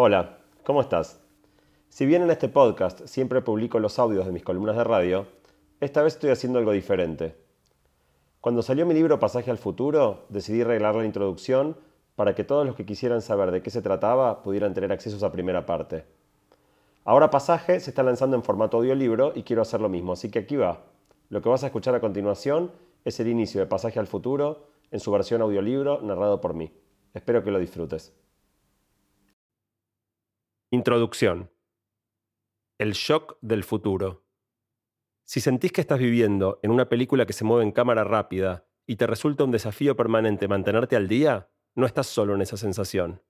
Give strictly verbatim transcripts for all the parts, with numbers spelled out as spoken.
Hola, ¿cómo estás? Si bien en este podcast siempre publico los audios de mis columnas de radio, esta vez estoy haciendo algo diferente. Cuando salió mi libro Pasaje al Futuro, decidí arreglar la introducción para que todos los que quisieran saber de qué se trataba pudieran tener acceso a esa primera parte. Ahora Pasaje se está lanzando en formato audiolibro y quiero hacer lo mismo, así que aquí va. Lo que vas a escuchar a continuación es el inicio de Pasaje al Futuro en su versión audiolibro narrado por mí. Espero que lo disfrutes. Introducción. El shock del futuro. Si sentís que estás viviendo en una película que se mueve en cámara rápida y te resulta un desafío permanente mantenerte al día, no estás solo en esa sensación.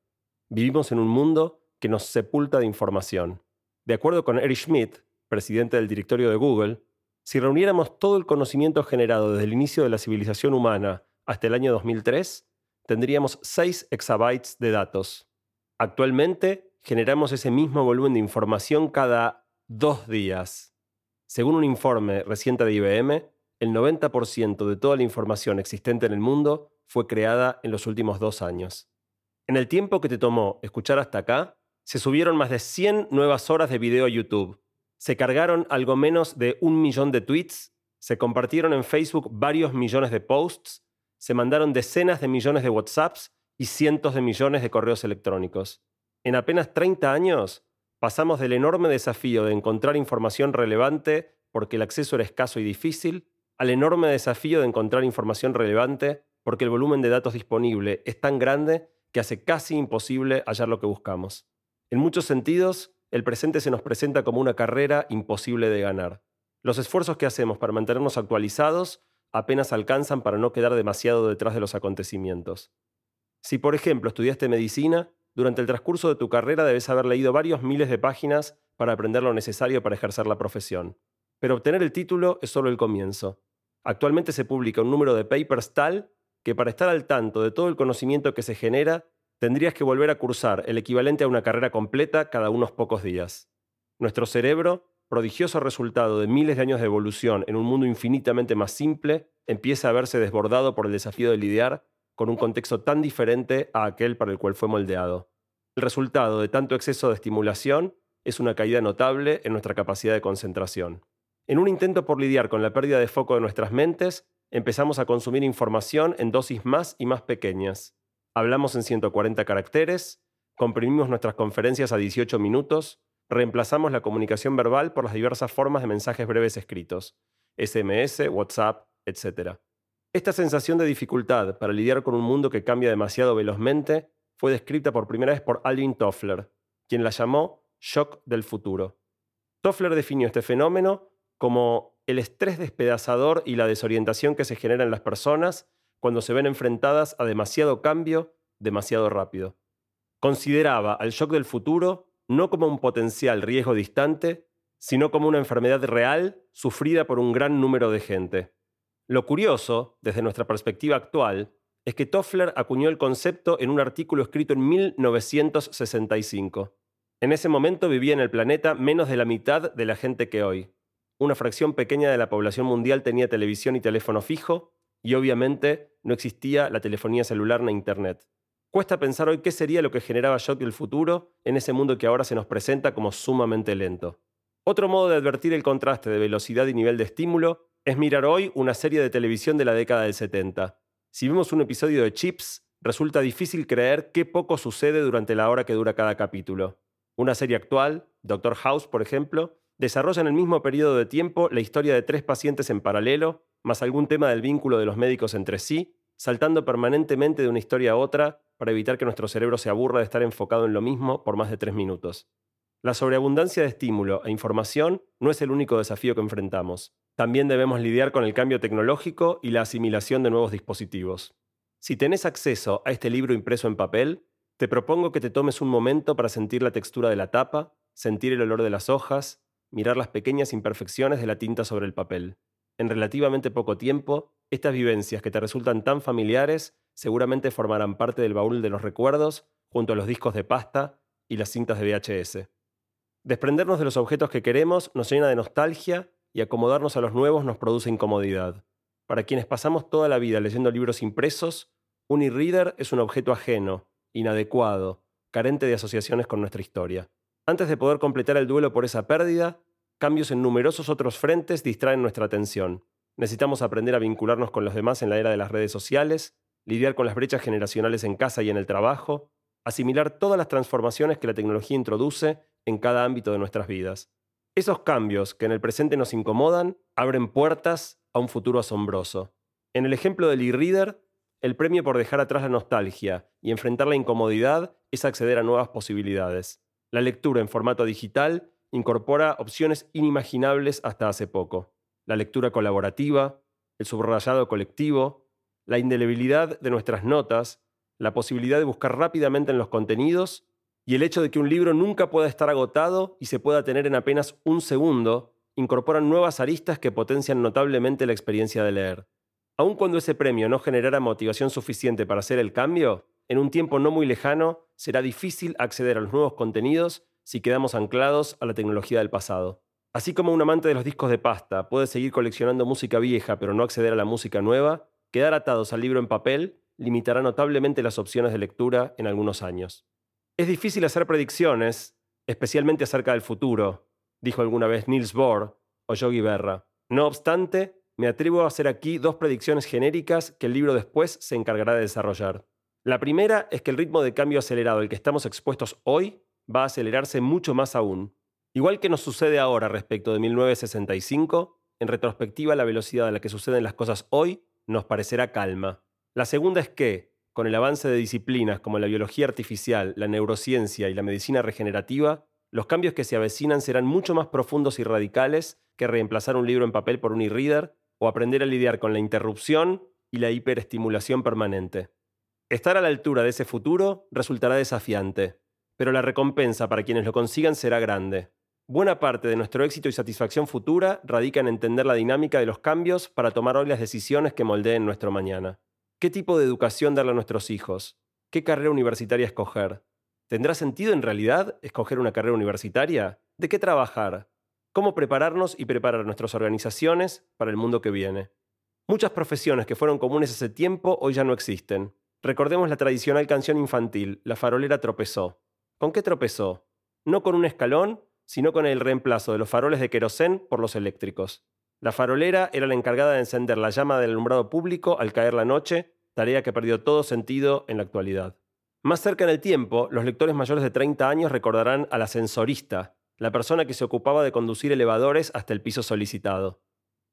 Vivimos en un mundo que nos sepulta de información. De acuerdo con Eric Schmidt, presidente del directorio de Google, si reuniéramos todo el conocimiento generado desde el inicio de la civilización humana hasta el año dos mil tres, tendríamos seis exabytes de datos. Actualmente, generamos ese mismo volumen de información cada dos días. Según un informe reciente de I B M, el noventa por ciento de toda la información existente en el mundo fue creada en los últimos dos años. En el tiempo que te tomó escuchar hasta acá, se subieron más de cien nuevas horas de video a YouTube, se cargaron algo menos de un millón de tweets, se compartieron en Facebook varios millones de posts, se mandaron decenas de millones de WhatsApps y cientos de millones de correos electrónicos. En apenas treinta años, pasamos del enorme desafío de encontrar información relevante porque el acceso era escaso y difícil, al enorme desafío de encontrar información relevante porque el volumen de datos disponible es tan grande que hace casi imposible hallar lo que buscamos. En muchos sentidos, el presente se nos presenta como una carrera imposible de ganar. Los esfuerzos que hacemos para mantenernos actualizados apenas alcanzan para no quedar demasiado detrás de los acontecimientos. Si, por ejemplo, estudiaste medicina, durante el transcurso de tu carrera debes haber leído varios miles de páginas para aprender lo necesario para ejercer la profesión. Pero obtener el título es solo el comienzo. Actualmente se publica un número de papers tal que para estar al tanto de todo el conocimiento que se genera, tendrías que volver a cursar el equivalente a una carrera completa cada unos pocos días. Nuestro cerebro, prodigioso resultado de miles de años de evolución en un mundo infinitamente más simple, empieza a verse desbordado por el desafío de lidiar con un contexto tan diferente a aquel para el cual fue moldeado. El resultado de tanto exceso de estimulación es una caída notable en nuestra capacidad de concentración. En un intento por lidiar con la pérdida de foco de nuestras mentes, empezamos a consumir información en dosis más y más pequeñas. Hablamos en ciento cuarenta caracteres, comprimimos nuestras conferencias a dieciocho minutos, reemplazamos la comunicación verbal por las diversas formas de mensajes breves escritos, S M S, WhatsApp, etcétera. Esta sensación de dificultad para lidiar con un mundo que cambia demasiado velozmente fue descrita por primera vez por Alvin Toffler, quien la llamó shock del futuro. Toffler definió este fenómeno como el estrés despedazador y la desorientación que se genera en las personas cuando se ven enfrentadas a demasiado cambio, demasiado rápido. Consideraba al shock del futuro no como un potencial riesgo distante, sino como una enfermedad real sufrida por un gran número de gente. Lo curioso, desde nuestra perspectiva actual, es que Toffler acuñó el concepto en un artículo escrito en mil novecientos sesenta y cinco. En ese momento vivía en el planeta menos de la mitad de la gente que hoy. Una fracción pequeña de la población mundial tenía televisión y teléfono fijo, y obviamente no existía la telefonía celular ni Internet. Cuesta pensar hoy qué sería lo que generaba shock del futuro en ese mundo que ahora se nos presenta como sumamente lento. Otro modo de advertir el contraste de velocidad y nivel de estímulo es mirar hoy una serie de televisión de la década del setenta. Si vemos un episodio de Chips, resulta difícil creer qué poco sucede durante la hora que dura cada capítulo. Una serie actual, doctor House, por ejemplo, desarrolla en el mismo periodo de tiempo la historia de tres pacientes en paralelo, más algún tema del vínculo de los médicos entre sí, saltando permanentemente de una historia a otra para evitar que nuestro cerebro se aburra de estar enfocado en lo mismo por más de tres minutos. La sobreabundancia de estímulo e información no es el único desafío que enfrentamos. También debemos lidiar con el cambio tecnológico y la asimilación de nuevos dispositivos. Si tenés acceso a este libro impreso en papel, te propongo que te tomes un momento para sentir la textura de la tapa, sentir el olor de las hojas, mirar las pequeñas imperfecciones de la tinta sobre el papel. En relativamente poco tiempo, estas vivencias que te resultan tan familiares seguramente formarán parte del baúl de los recuerdos junto a los discos de pasta y las cintas de V H S. Desprendernos de los objetos que queremos nos llena de nostalgia y acomodarnos a los nuevos nos produce incomodidad. Para quienes pasamos toda la vida leyendo libros impresos, un e-reader es un objeto ajeno, inadecuado, carente de asociaciones con nuestra historia. Antes de poder completar el duelo por esa pérdida, cambios en numerosos otros frentes distraen nuestra atención. Necesitamos aprender a vincularnos con los demás en la era de las redes sociales, lidiar con las brechas generacionales en casa y en el trabajo, asimilar todas las transformaciones que la tecnología introduce en cada ámbito de nuestras vidas. Esos cambios que en el presente nos incomodan abren puertas a un futuro asombroso. En el ejemplo del e-reader, el premio por dejar atrás la nostalgia y enfrentar la incomodidad es acceder a nuevas posibilidades. La lectura en formato digital incorpora opciones inimaginables hasta hace poco. La lectura colaborativa, el subrayado colectivo, la indelebilidad de nuestras notas, la posibilidad de buscar rápidamente en los contenidos y el hecho de que un libro nunca pueda estar agotado y se pueda tener en apenas un segundo incorporan nuevas aristas que potencian notablemente la experiencia de leer. Aun cuando ese premio no generara motivación suficiente para hacer el cambio, en un tiempo no muy lejano será difícil acceder a los nuevos contenidos si quedamos anclados a la tecnología del pasado. Así como un amante de los discos de pasta puede seguir coleccionando música vieja pero no acceder a la música nueva, quedar atados al libro en papel limitará notablemente las opciones de lectura en algunos años. Es difícil hacer predicciones, especialmente acerca del futuro, dijo alguna vez Niels Bohr o Yogi Berra. No obstante, me atrevo a hacer aquí dos predicciones genéricas que el libro después se encargará de desarrollar. La primera es que el ritmo de cambio acelerado al que estamos expuestos hoy va a acelerarse mucho más aún. Igual que nos sucede ahora respecto de mil novecientos sesenta y cinco, en retrospectiva la velocidad a la que suceden las cosas hoy nos parecerá calma. La segunda es que, con el avance de disciplinas como la biología artificial, la neurociencia y la medicina regenerativa, los cambios que se avecinan serán mucho más profundos y radicales que reemplazar un libro en papel por un e-reader o aprender a lidiar con la interrupción y la hiperestimulación permanente. Estar a la altura de ese futuro resultará desafiante, pero la recompensa para quienes lo consigan será grande. Buena parte de nuestro éxito y satisfacción futura radica en entender la dinámica de los cambios para tomar hoy las decisiones que moldeen nuestro mañana. ¿Qué tipo de educación darle a nuestros hijos? ¿Qué carrera universitaria escoger? ¿Tendrá sentido en realidad escoger una carrera universitaria? ¿De qué trabajar? Cómo prepararnos y preparar nuestras organizaciones para el mundo que viene. Muchas profesiones que fueron comunes hace tiempo hoy ya no existen. Recordemos la tradicional canción infantil, La farolera tropezó. ¿Con qué tropezó? No con un escalón, sino con el reemplazo de los faroles de querosén por los eléctricos. La farolera era la encargada de encender la llama del alumbrado público al caer la noche, tarea que perdió todo sentido en la actualidad. Más cerca en el tiempo, los lectores mayores de treinta años recordarán al ascensorista, la persona que se ocupaba de conducir elevadores hasta el piso solicitado.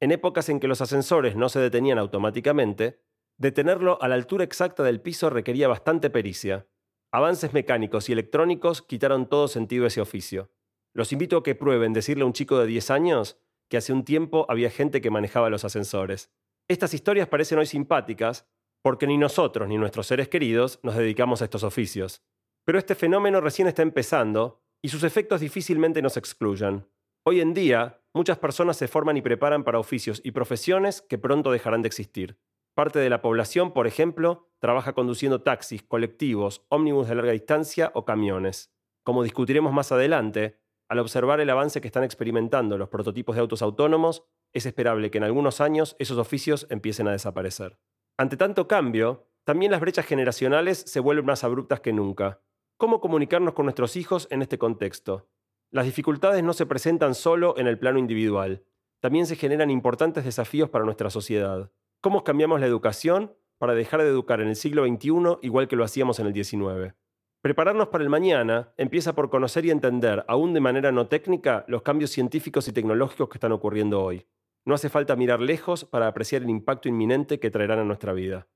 En épocas en que los ascensores no se detenían automáticamente, detenerlo a la altura exacta del piso requería bastante pericia. Avances mecánicos y electrónicos quitaron todo sentido a ese oficio. Los invito a que prueben decirle a un chico de diez años que hace un tiempo había gente que manejaba los ascensores. Estas historias parecen hoy simpáticas porque ni nosotros ni nuestros seres queridos nos dedicamos a estos oficios. Pero este fenómeno recién está empezando y sus efectos difícilmente nos excluyan. Hoy en día, muchas personas se forman y preparan para oficios y profesiones que pronto dejarán de existir. Parte de la población, por ejemplo, trabaja conduciendo taxis, colectivos, ómnibus de larga distancia o camiones. Como discutiremos más adelante, al observar el avance que están experimentando los prototipos de autos autónomos, es esperable que en algunos años esos oficios empiecen a desaparecer. Ante tanto cambio, también las brechas generacionales se vuelven más abruptas que nunca. ¿Cómo comunicarnos con nuestros hijos en este contexto? Las dificultades no se presentan solo en el plano individual. También se generan importantes desafíos para nuestra sociedad. ¿Cómo cambiamos la educación para dejar de educar en el siglo veintiuno igual que lo hacíamos en el diecinueve? Prepararnos para el mañana empieza por conocer y entender, aún de manera no técnica, los cambios científicos y tecnológicos que están ocurriendo hoy. No hace falta mirar lejos para apreciar el impacto inminente que traerán a nuestra vida.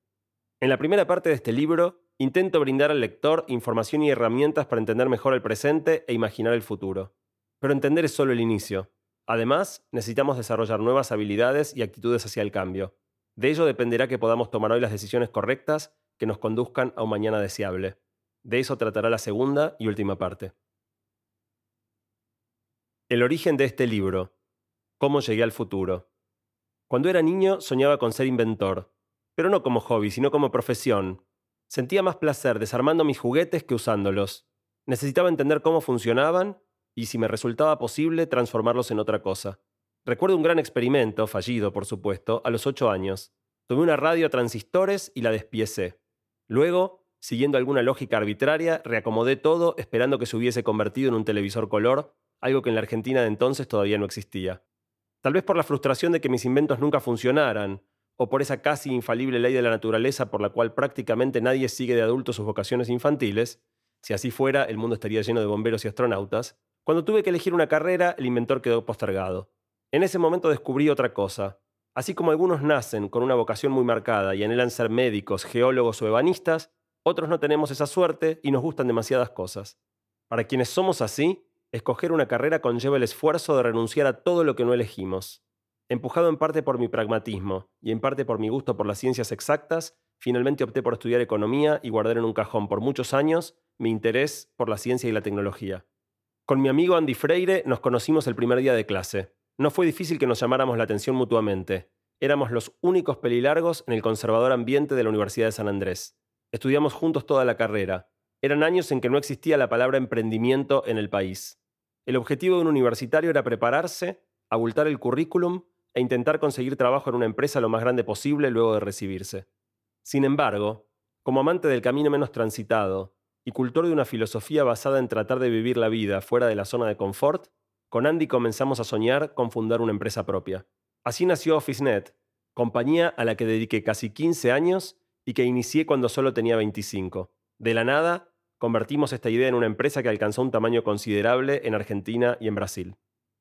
En la primera parte de este libro, intento brindar al lector información y herramientas para entender mejor el presente e imaginar el futuro. Pero entender es solo el inicio. Además, necesitamos desarrollar nuevas habilidades y actitudes hacia el cambio. De ello dependerá que podamos tomar hoy las decisiones correctas que nos conduzcan a un mañana deseable. De eso tratará la segunda y última parte. El origen de este libro. ¿Cómo llegué al futuro? Cuando era niño soñaba con ser inventor, pero no como hobby, sino como profesión. Sentía más placer desarmando mis juguetes que usándolos. Necesitaba entender cómo funcionaban y, si me resultaba posible, transformarlos en otra cosa. Recuerdo un gran experimento, fallido por supuesto, a los ocho años. Tomé una radio a transistores y la despiecé. Luego, Siguiendo alguna lógica arbitraria, reacomodé todo esperando que se hubiese convertido en un televisor color, algo que en la Argentina de entonces todavía no existía. Tal vez por la frustración de que mis inventos nunca funcionaran, o por esa casi infalible ley de la naturaleza por la cual prácticamente nadie sigue de adulto sus vocaciones infantiles, si así fuera, el mundo estaría lleno de bomberos y astronautas, cuando tuve que elegir una carrera, el inventor quedó postergado. En ese momento descubrí otra cosa. Así como algunos nacen con una vocación muy marcada y anhelan ser médicos, geólogos o ebanistas, otros no tenemos esa suerte y nos gustan demasiadas cosas. Para quienes somos así, escoger una carrera conlleva el esfuerzo de renunciar a todo lo que no elegimos. Empujado en parte por mi pragmatismo y en parte por mi gusto por las ciencias exactas, finalmente opté por estudiar economía y guardar en un cajón por muchos años mi interés por la ciencia y la tecnología. Con mi amigo Andy Freire nos conocimos el primer día de clase. No fue difícil que nos llamáramos la atención mutuamente. Éramos los únicos pelilargos en el conservador ambiente de la Universidad de San Andrés. Estudiamos juntos toda la carrera. Eran años en que no existía la palabra emprendimiento en el país. El objetivo de un universitario era prepararse, abultar el currículum e intentar conseguir trabajo en una empresa lo más grande posible luego de recibirse. Sin embargo, como amante del camino menos transitado y cultor de una filosofía basada en tratar de vivir la vida fuera de la zona de confort, con Andy comenzamos a soñar con fundar una empresa propia. Así nació OfficeNet, compañía a la que dediqué casi quince años y que inicié cuando solo tenía veinticinco. De la nada, convertimos esta idea en una empresa que alcanzó un tamaño considerable en Argentina y en Brasil.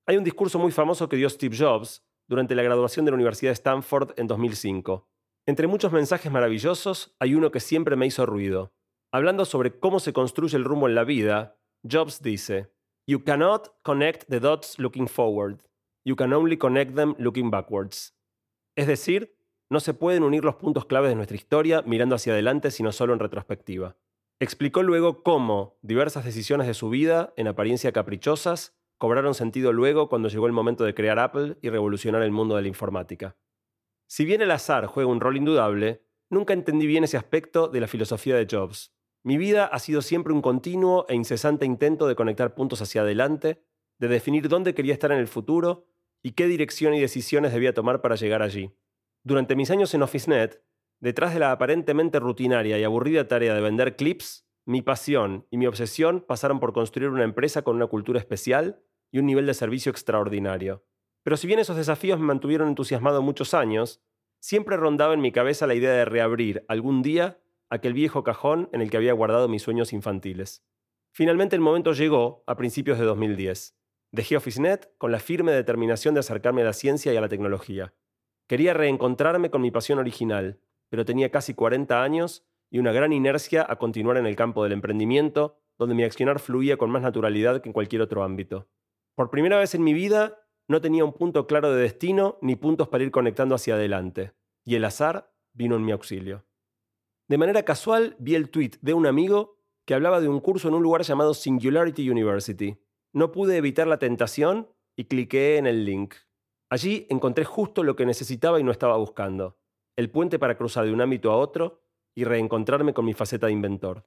Hay un discurso muy famoso que dio Steve Jobs durante la graduación de la Universidad de Stanford en dos mil cinco. Entre muchos mensajes maravillosos, hay uno que siempre me hizo ruido. Hablando sobre cómo se construye el rumbo en la vida, Jobs dice: "You cannot connect the dots looking forward. You can only connect them looking backwards". Es decir, no se pueden unir los puntos claves de nuestra historia mirando hacia adelante, sino solo en retrospectiva. Explicó luego cómo diversas decisiones de su vida, en apariencia caprichosas, cobraron sentido luego cuando llegó el momento de crear Apple y revolucionar el mundo de la informática. Si bien el azar juega un rol indudable, nunca entendí bien ese aspecto de la filosofía de Jobs. Mi vida ha sido siempre un continuo e incesante intento de conectar puntos hacia adelante, de definir dónde quería estar en el futuro y qué dirección y decisiones debía tomar para llegar allí. Durante mis años en OfficeNet, detrás de la aparentemente rutinaria y aburrida tarea de vender clips, mi pasión y mi obsesión pasaron por construir una empresa con una cultura especial y un nivel de servicio extraordinario. Pero si bien esos desafíos me mantuvieron entusiasmado muchos años, siempre rondaba en mi cabeza la idea de reabrir algún día aquel viejo cajón en el que había guardado mis sueños infantiles. Finalmente el momento llegó a principios de dos mil diez. Dejé OfficeNet con la firme determinación de acercarme a la ciencia y a la tecnología. Quería reencontrarme con mi pasión original, pero tenía casi cuarenta años y una gran inercia a continuar en el campo del emprendimiento, donde mi accionar fluía con más naturalidad que en cualquier otro ámbito. Por primera vez en mi vida, no tenía un punto claro de destino ni puntos para ir conectando hacia adelante, y el azar vino en mi auxilio. De manera casual, vi el tweet de un amigo que hablaba de un curso en un lugar llamado Singularity University. No pude evitar la tentación y cliqué en el link. Allí encontré justo lo que necesitaba y no estaba buscando: el puente para cruzar de un ámbito a otro y reencontrarme con mi faceta de inventor.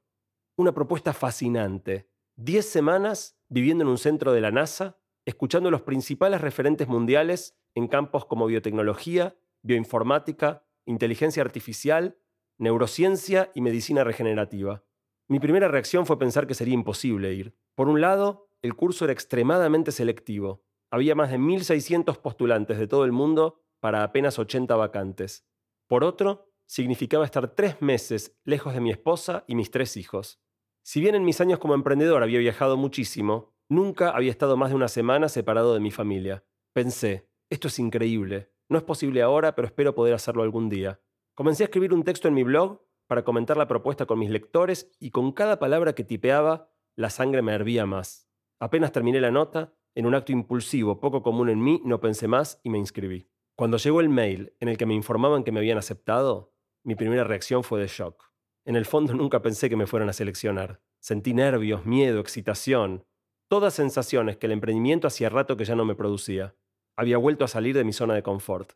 Una propuesta fascinante. Diez semanas viviendo en un centro de la NASA, escuchando los principales referentes mundiales en campos como biotecnología, bioinformática, inteligencia artificial, neurociencia y medicina regenerativa. Mi primera reacción fue pensar que sería imposible ir. Por un lado, el curso era extremadamente selectivo. Había más de mil seiscientos postulantes de todo el mundo para apenas ochenta vacantes. Por otro, significaba estar tres meses lejos de mi esposa y mis tres hijos. Si bien en mis años como emprendedor había viajado muchísimo, nunca había estado más de una semana separado de mi familia. Pensé, esto es increíble. No es posible ahora, pero espero poder hacerlo algún día. Comencé a escribir un texto en mi blog para comentar la propuesta con mis lectores y con cada palabra que tipeaba, la sangre me hervía más. Apenas terminé la nota, en un acto impulsivo poco común en mí, no pensé más y me inscribí. Cuando llegó el mail en el que me informaban que me habían aceptado, mi primera reacción fue de shock. En el fondo nunca pensé que me fueran a seleccionar. Sentí nervios, miedo, excitación, todas sensaciones que el emprendimiento hacía rato que ya no me producía. Había vuelto a salir de mi zona de confort.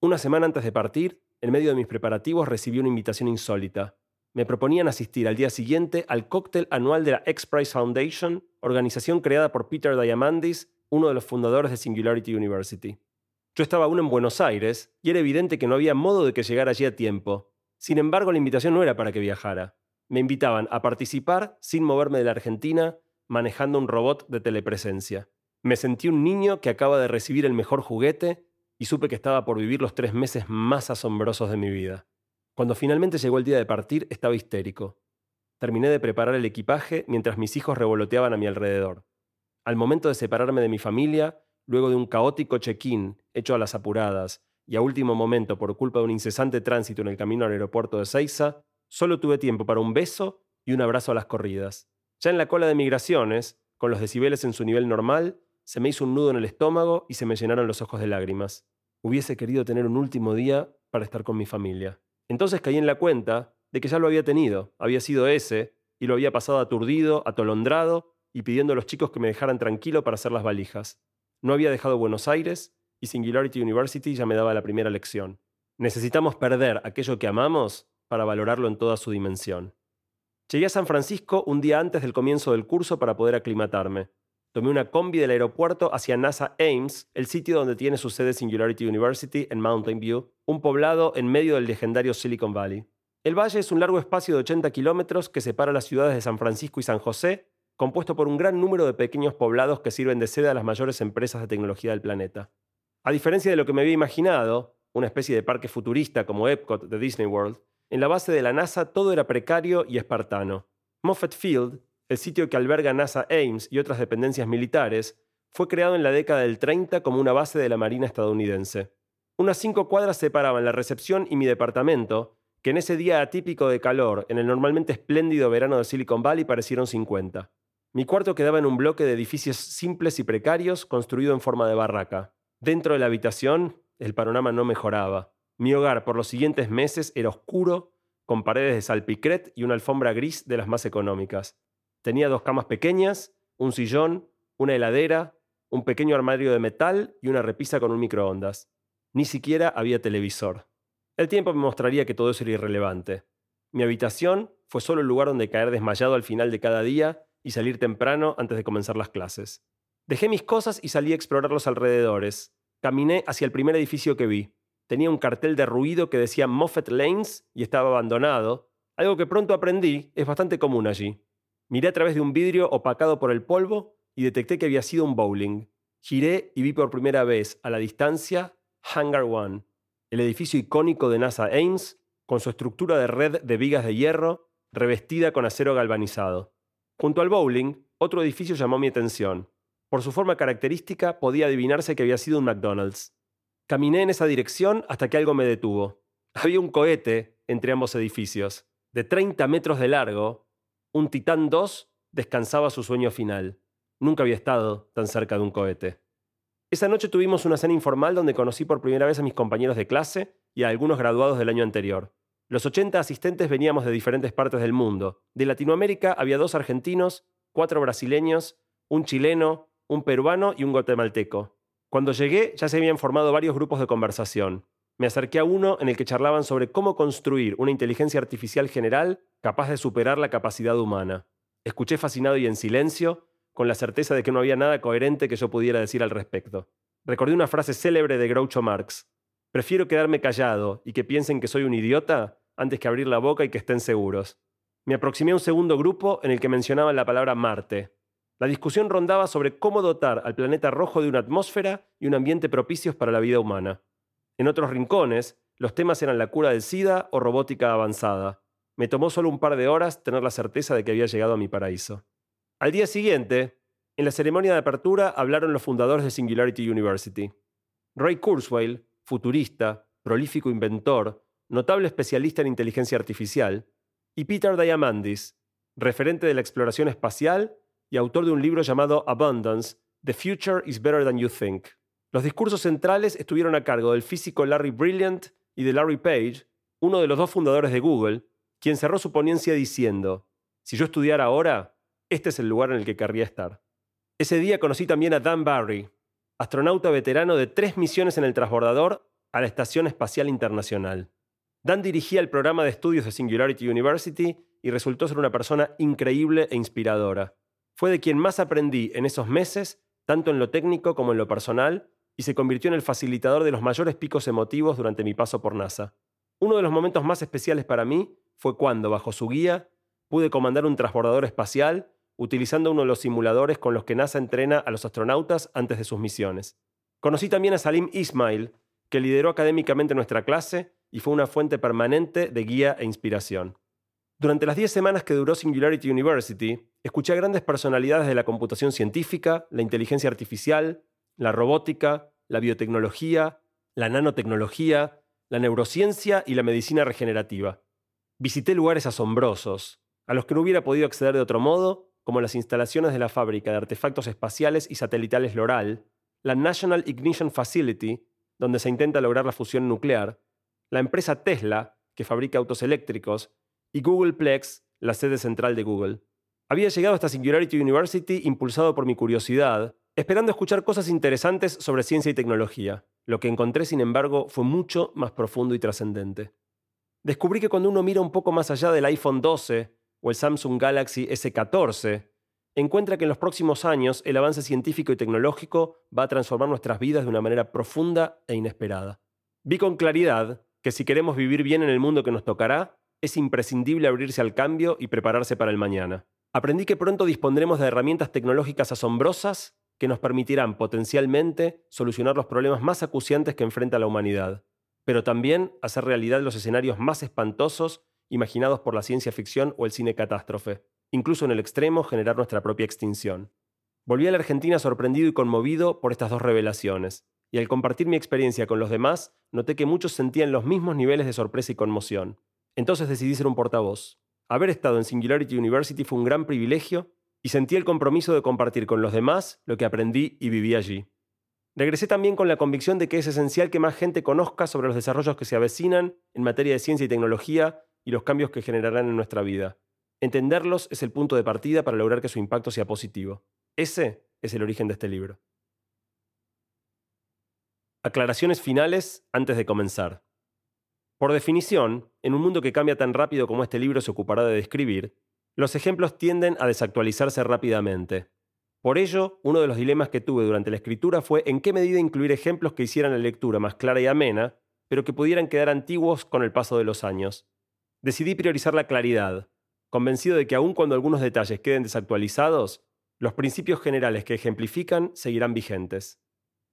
Una semana antes de partir, en medio de mis preparativos, recibí una invitación insólita. Me proponían asistir al día siguiente al cóctel anual de la X-Prize Foundation, organización creada por Peter Diamandis, uno de los fundadores de Singularity University. Yo estaba aún en Buenos Aires y era evidente que no había modo de que llegara allí a tiempo. Sin embargo, la invitación no era para que viajara. me invitaban a participar sin moverme de la Argentina, manejando un robot de telepresencia. Me sentí un niño que acaba de recibir el mejor juguete y supe que estaba por vivir los tres meses más asombrosos de mi vida. Cuando finalmente llegó el día de partir, estaba histérico. Terminé de preparar el equipaje mientras mis hijos revoloteaban a mi alrededor. Al momento de separarme de mi familia, luego de un caótico check-in hecho a las apuradas y a último momento por culpa de un incesante tránsito en el camino al aeropuerto de Ezeiza, solo tuve tiempo para un beso y un abrazo a las corridas. Ya en la cola de migraciones, con los decibeles en su nivel normal, se me hizo un nudo en el estómago y se me llenaron los ojos de lágrimas. Hubiese querido tener un último día para estar con mi familia. Entonces caí en la cuenta de que ya lo había tenido, había sido ese, y lo había pasado aturdido, atolondrado y pidiendo a los chicos que me dejaran tranquilo para hacer las valijas. No había dejado Buenos Aires y Singularity University ya me daba la primera lección. Necesitamos perder aquello que amamos para valorarlo en toda su dimensión. Llegué a San Francisco un día antes del comienzo del curso para poder aclimatarme. Tomé una combi del aeropuerto hacia NASA Ames, el sitio donde tiene su sede Singularity University en Mountain View, un poblado en medio del legendario Silicon Valley. El valle es un largo espacio de ochenta kilómetros que separa las ciudades de San Francisco y San José, compuesto por un gran número de pequeños poblados que sirven de sede a las mayores empresas de tecnología del planeta. A diferencia de lo que me había imaginado, una especie de parque futurista como Epcot de Disney World, en la base de la NASA todo era precario y espartano. Moffett Field, el sitio que alberga NASA Ames y otras dependencias militares, fue creado en la década del treinta como una base de la Marina estadounidense. Unas cinco cuadras separaban la recepción y mi departamento, que en ese día atípico de calor, en el normalmente espléndido verano de Silicon Valley, parecieron cincuenta. Mi cuarto quedaba en un bloque de edificios simples y precarios construido en forma de barraca. Dentro de la habitación, el panorama no mejoraba. Mi hogar por los siguientes meses era oscuro, con paredes de salpicret y una alfombra gris de las más económicas. Tenía dos camas pequeñas, un sillón, una heladera, un pequeño armario de metal y una repisa con un microondas. Ni siquiera había televisor. El tiempo me mostraría que todo eso era irrelevante. Mi habitación fue solo el lugar donde caer desmayado al final de cada día y salir temprano antes de comenzar las clases. Dejé mis cosas y salí a explorar los alrededores. Caminé hacia el primer edificio que vi. Tenía un cartel derruido que decía Moffett Lanes y estaba abandonado, algo que pronto aprendí es bastante común allí. Miré a través de un vidrio opacado por el polvo y detecté que había sido un bowling. Giré y vi por primera vez, a la distancia, Hangar One, el edificio icónico de NASA Ames, con su estructura de red de vigas de hierro, revestida con acero galvanizado. Junto al bowling, otro edificio llamó mi atención. Por su forma característica podía adivinarse que había sido un McDonald's. Caminé en esa dirección hasta que algo me detuvo. Había un cohete entre ambos edificios. De treinta metros de largo, un Titán dos descansaba su sueño final. Nunca había estado tan cerca de un cohete. Esa noche tuvimos una cena informal donde conocí por primera vez a mis compañeros de clase y a algunos graduados del año anterior. Los ochenta asistentes veníamos de diferentes partes del mundo. De Latinoamérica había dos argentinos, cuatro brasileños, un chileno, un peruano y un guatemalteco. Cuando llegué, ya se habían formado varios grupos de conversación. Me acerqué a uno en el que charlaban sobre cómo construir una inteligencia artificial general capaz de superar la capacidad humana. Escuché fascinado y en silencio, con la certeza de que no había nada coherente que yo pudiera decir al respecto. Recordé una frase célebre de Groucho Marx. Prefiero quedarme callado y que piensen que soy un idiota antes que abrir la boca y que estén seguros. Me aproximé a un segundo grupo en el que mencionaban la palabra Marte. La discusión rondaba sobre cómo dotar al planeta rojo de una atmósfera y un ambiente propicios para la vida humana. En otros rincones, los temas eran la cura del SIDA o robótica avanzada. Me tomó solo un par de horas tener la certeza de que había llegado a mi paraíso. Al día siguiente, en la ceremonia de apertura hablaron los fundadores de Singularity University. Ray Kurzweil, futurista, prolífico inventor, notable especialista en inteligencia artificial, y Peter Diamandis, referente de la exploración espacial y autor de un libro llamado Abundance, The Future is Better Than You Think. Los discursos centrales estuvieron a cargo del físico Larry Brilliant y de Larry Page, uno de los dos fundadores de Google, quien cerró su ponencia diciendo: si yo estudiara ahora, este es el lugar en el que querría estar. Ese día conocí también a Dan Barry, astronauta veterano de tres misiones en el transbordador a la Estación Espacial Internacional. Dan dirigía el programa de estudios de Singularity University y resultó ser una persona increíble e inspiradora. Fue de quien más aprendí en esos meses, tanto en lo técnico como en lo personal, y se convirtió en el facilitador de los mayores picos emotivos durante mi paso por NASA. Uno de los momentos más especiales para mí fue cuando, bajo su guía, pude comandar un transbordador espacial utilizando uno de los simuladores con los que NASA entrena a los astronautas antes de sus misiones. Conocí también a Salim Ismail, que lideró académicamente nuestra clase y fue una fuente permanente de guía e inspiración. Durante las diez semanas que duró Singularity University, escuché a grandes personalidades de la computación científica, la inteligencia artificial, la robótica, la biotecnología, la nanotecnología, la neurociencia y la medicina regenerativa. Visité lugares asombrosos, a los que no hubiera podido acceder de otro modo, como las instalaciones de la fábrica de artefactos espaciales y satelitales Loral, la National Ignition Facility, donde se intenta lograr la fusión nuclear, la empresa Tesla, que fabrica autos eléctricos, y Googleplex, la sede central de Google. Había llegado hasta Singularity University impulsado por mi curiosidad, esperando escuchar cosas interesantes sobre ciencia y tecnología. Lo que encontré, sin embargo, fue mucho más profundo y trascendente. Descubrí que cuando uno mira un poco más allá del iPhone doce o el Samsung Galaxy ese catorce, encuentra que en los próximos años el avance científico y tecnológico va a transformar nuestras vidas de una manera profunda e inesperada. Vi con claridad que si queremos vivir bien en el mundo que nos tocará, es imprescindible abrirse al cambio y prepararse para el mañana. Aprendí que pronto dispondremos de herramientas tecnológicas asombrosas que nos permitirán potencialmente solucionar los problemas más acuciantes que enfrenta la humanidad, pero también hacer realidad los escenarios más espantosos imaginados por la ciencia ficción o el cine catástrofe, incluso en el extremo generar nuestra propia extinción. Volví a la Argentina sorprendido y conmovido por estas dos revelaciones, y al compartir mi experiencia con los demás, noté que muchos sentían los mismos niveles de sorpresa y conmoción. Entonces decidí ser un portavoz. Haber estado en Singularity University fue un gran privilegio y sentí el compromiso de compartir con los demás lo que aprendí y viví allí. Regresé también con la convicción de que es esencial que más gente conozca sobre los desarrollos que se avecinan en materia de ciencia y tecnología y los cambios que generarán en nuestra vida. Entenderlos es el punto de partida para lograr que su impacto sea positivo. Ese es el origen de este libro. Aclaraciones finales antes de comenzar. Por definición, en un mundo que cambia tan rápido como este libro se ocupará de describir, los ejemplos tienden a desactualizarse rápidamente. Por ello, uno de los dilemas que tuve durante la escritura fue en qué medida incluir ejemplos que hicieran la lectura más clara y amena, pero que pudieran quedar antiguos con el paso de los años. Decidí priorizar la claridad, convencido de que aun cuando algunos detalles queden desactualizados, los principios generales que ejemplifican seguirán vigentes.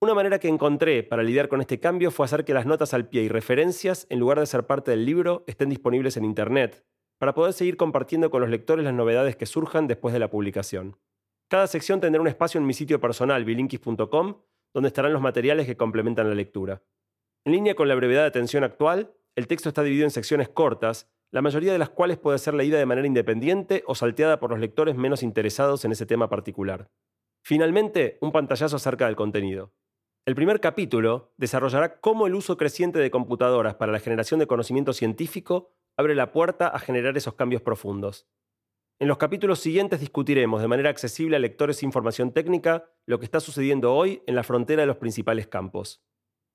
Una manera que encontré para lidiar con este cambio fue hacer que las notas al pie y referencias, en lugar de ser parte del libro, estén disponibles en Internet, para poder seguir compartiendo con los lectores las novedades que surjan después de la publicación. Cada sección tendrá un espacio en mi sitio personal, bilinkis punto com, donde estarán los materiales que complementan la lectura. En línea con la brevedad de atención actual, el texto está dividido en secciones cortas, la mayoría de las cuales puede ser leída de manera independiente o salteada por los lectores menos interesados en ese tema particular. Finalmente, un pantallazo acerca del contenido. El primer capítulo desarrollará cómo el uso creciente de computadoras para la generación de conocimiento científico abre la puerta a generar esos cambios profundos. En los capítulos siguientes discutiremos de manera accesible a lectores sin formación técnica lo que está sucediendo hoy en la frontera de los principales campos.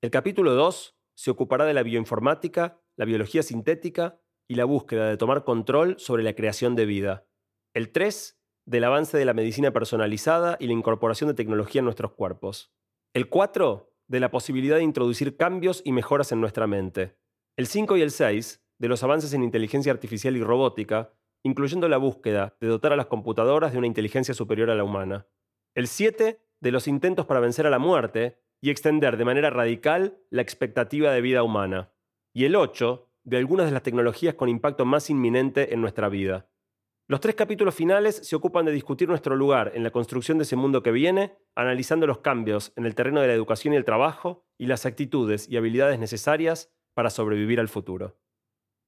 El capítulo dos se ocupará de la bioinformática, la biología sintética y la búsqueda de tomar control sobre la creación de vida. El tres, del avance de la medicina personalizada y la incorporación de tecnología en nuestros cuerpos. El cuatro, de la posibilidad de introducir cambios y mejoras en nuestra mente. El cinco y el seis, de los avances en inteligencia artificial y robótica, incluyendo la búsqueda de dotar a las computadoras de una inteligencia superior a la humana. El siete, de los intentos para vencer a la muerte y extender de manera radical la expectativa de vida humana. Y el ocho, de algunas de las tecnologías con impacto más inminente en nuestra vida. Los tres capítulos finales se ocupan de discutir nuestro lugar en la construcción de ese mundo que viene, analizando los cambios en el terreno de la educación y el trabajo y las actitudes y habilidades necesarias para sobrevivir al futuro.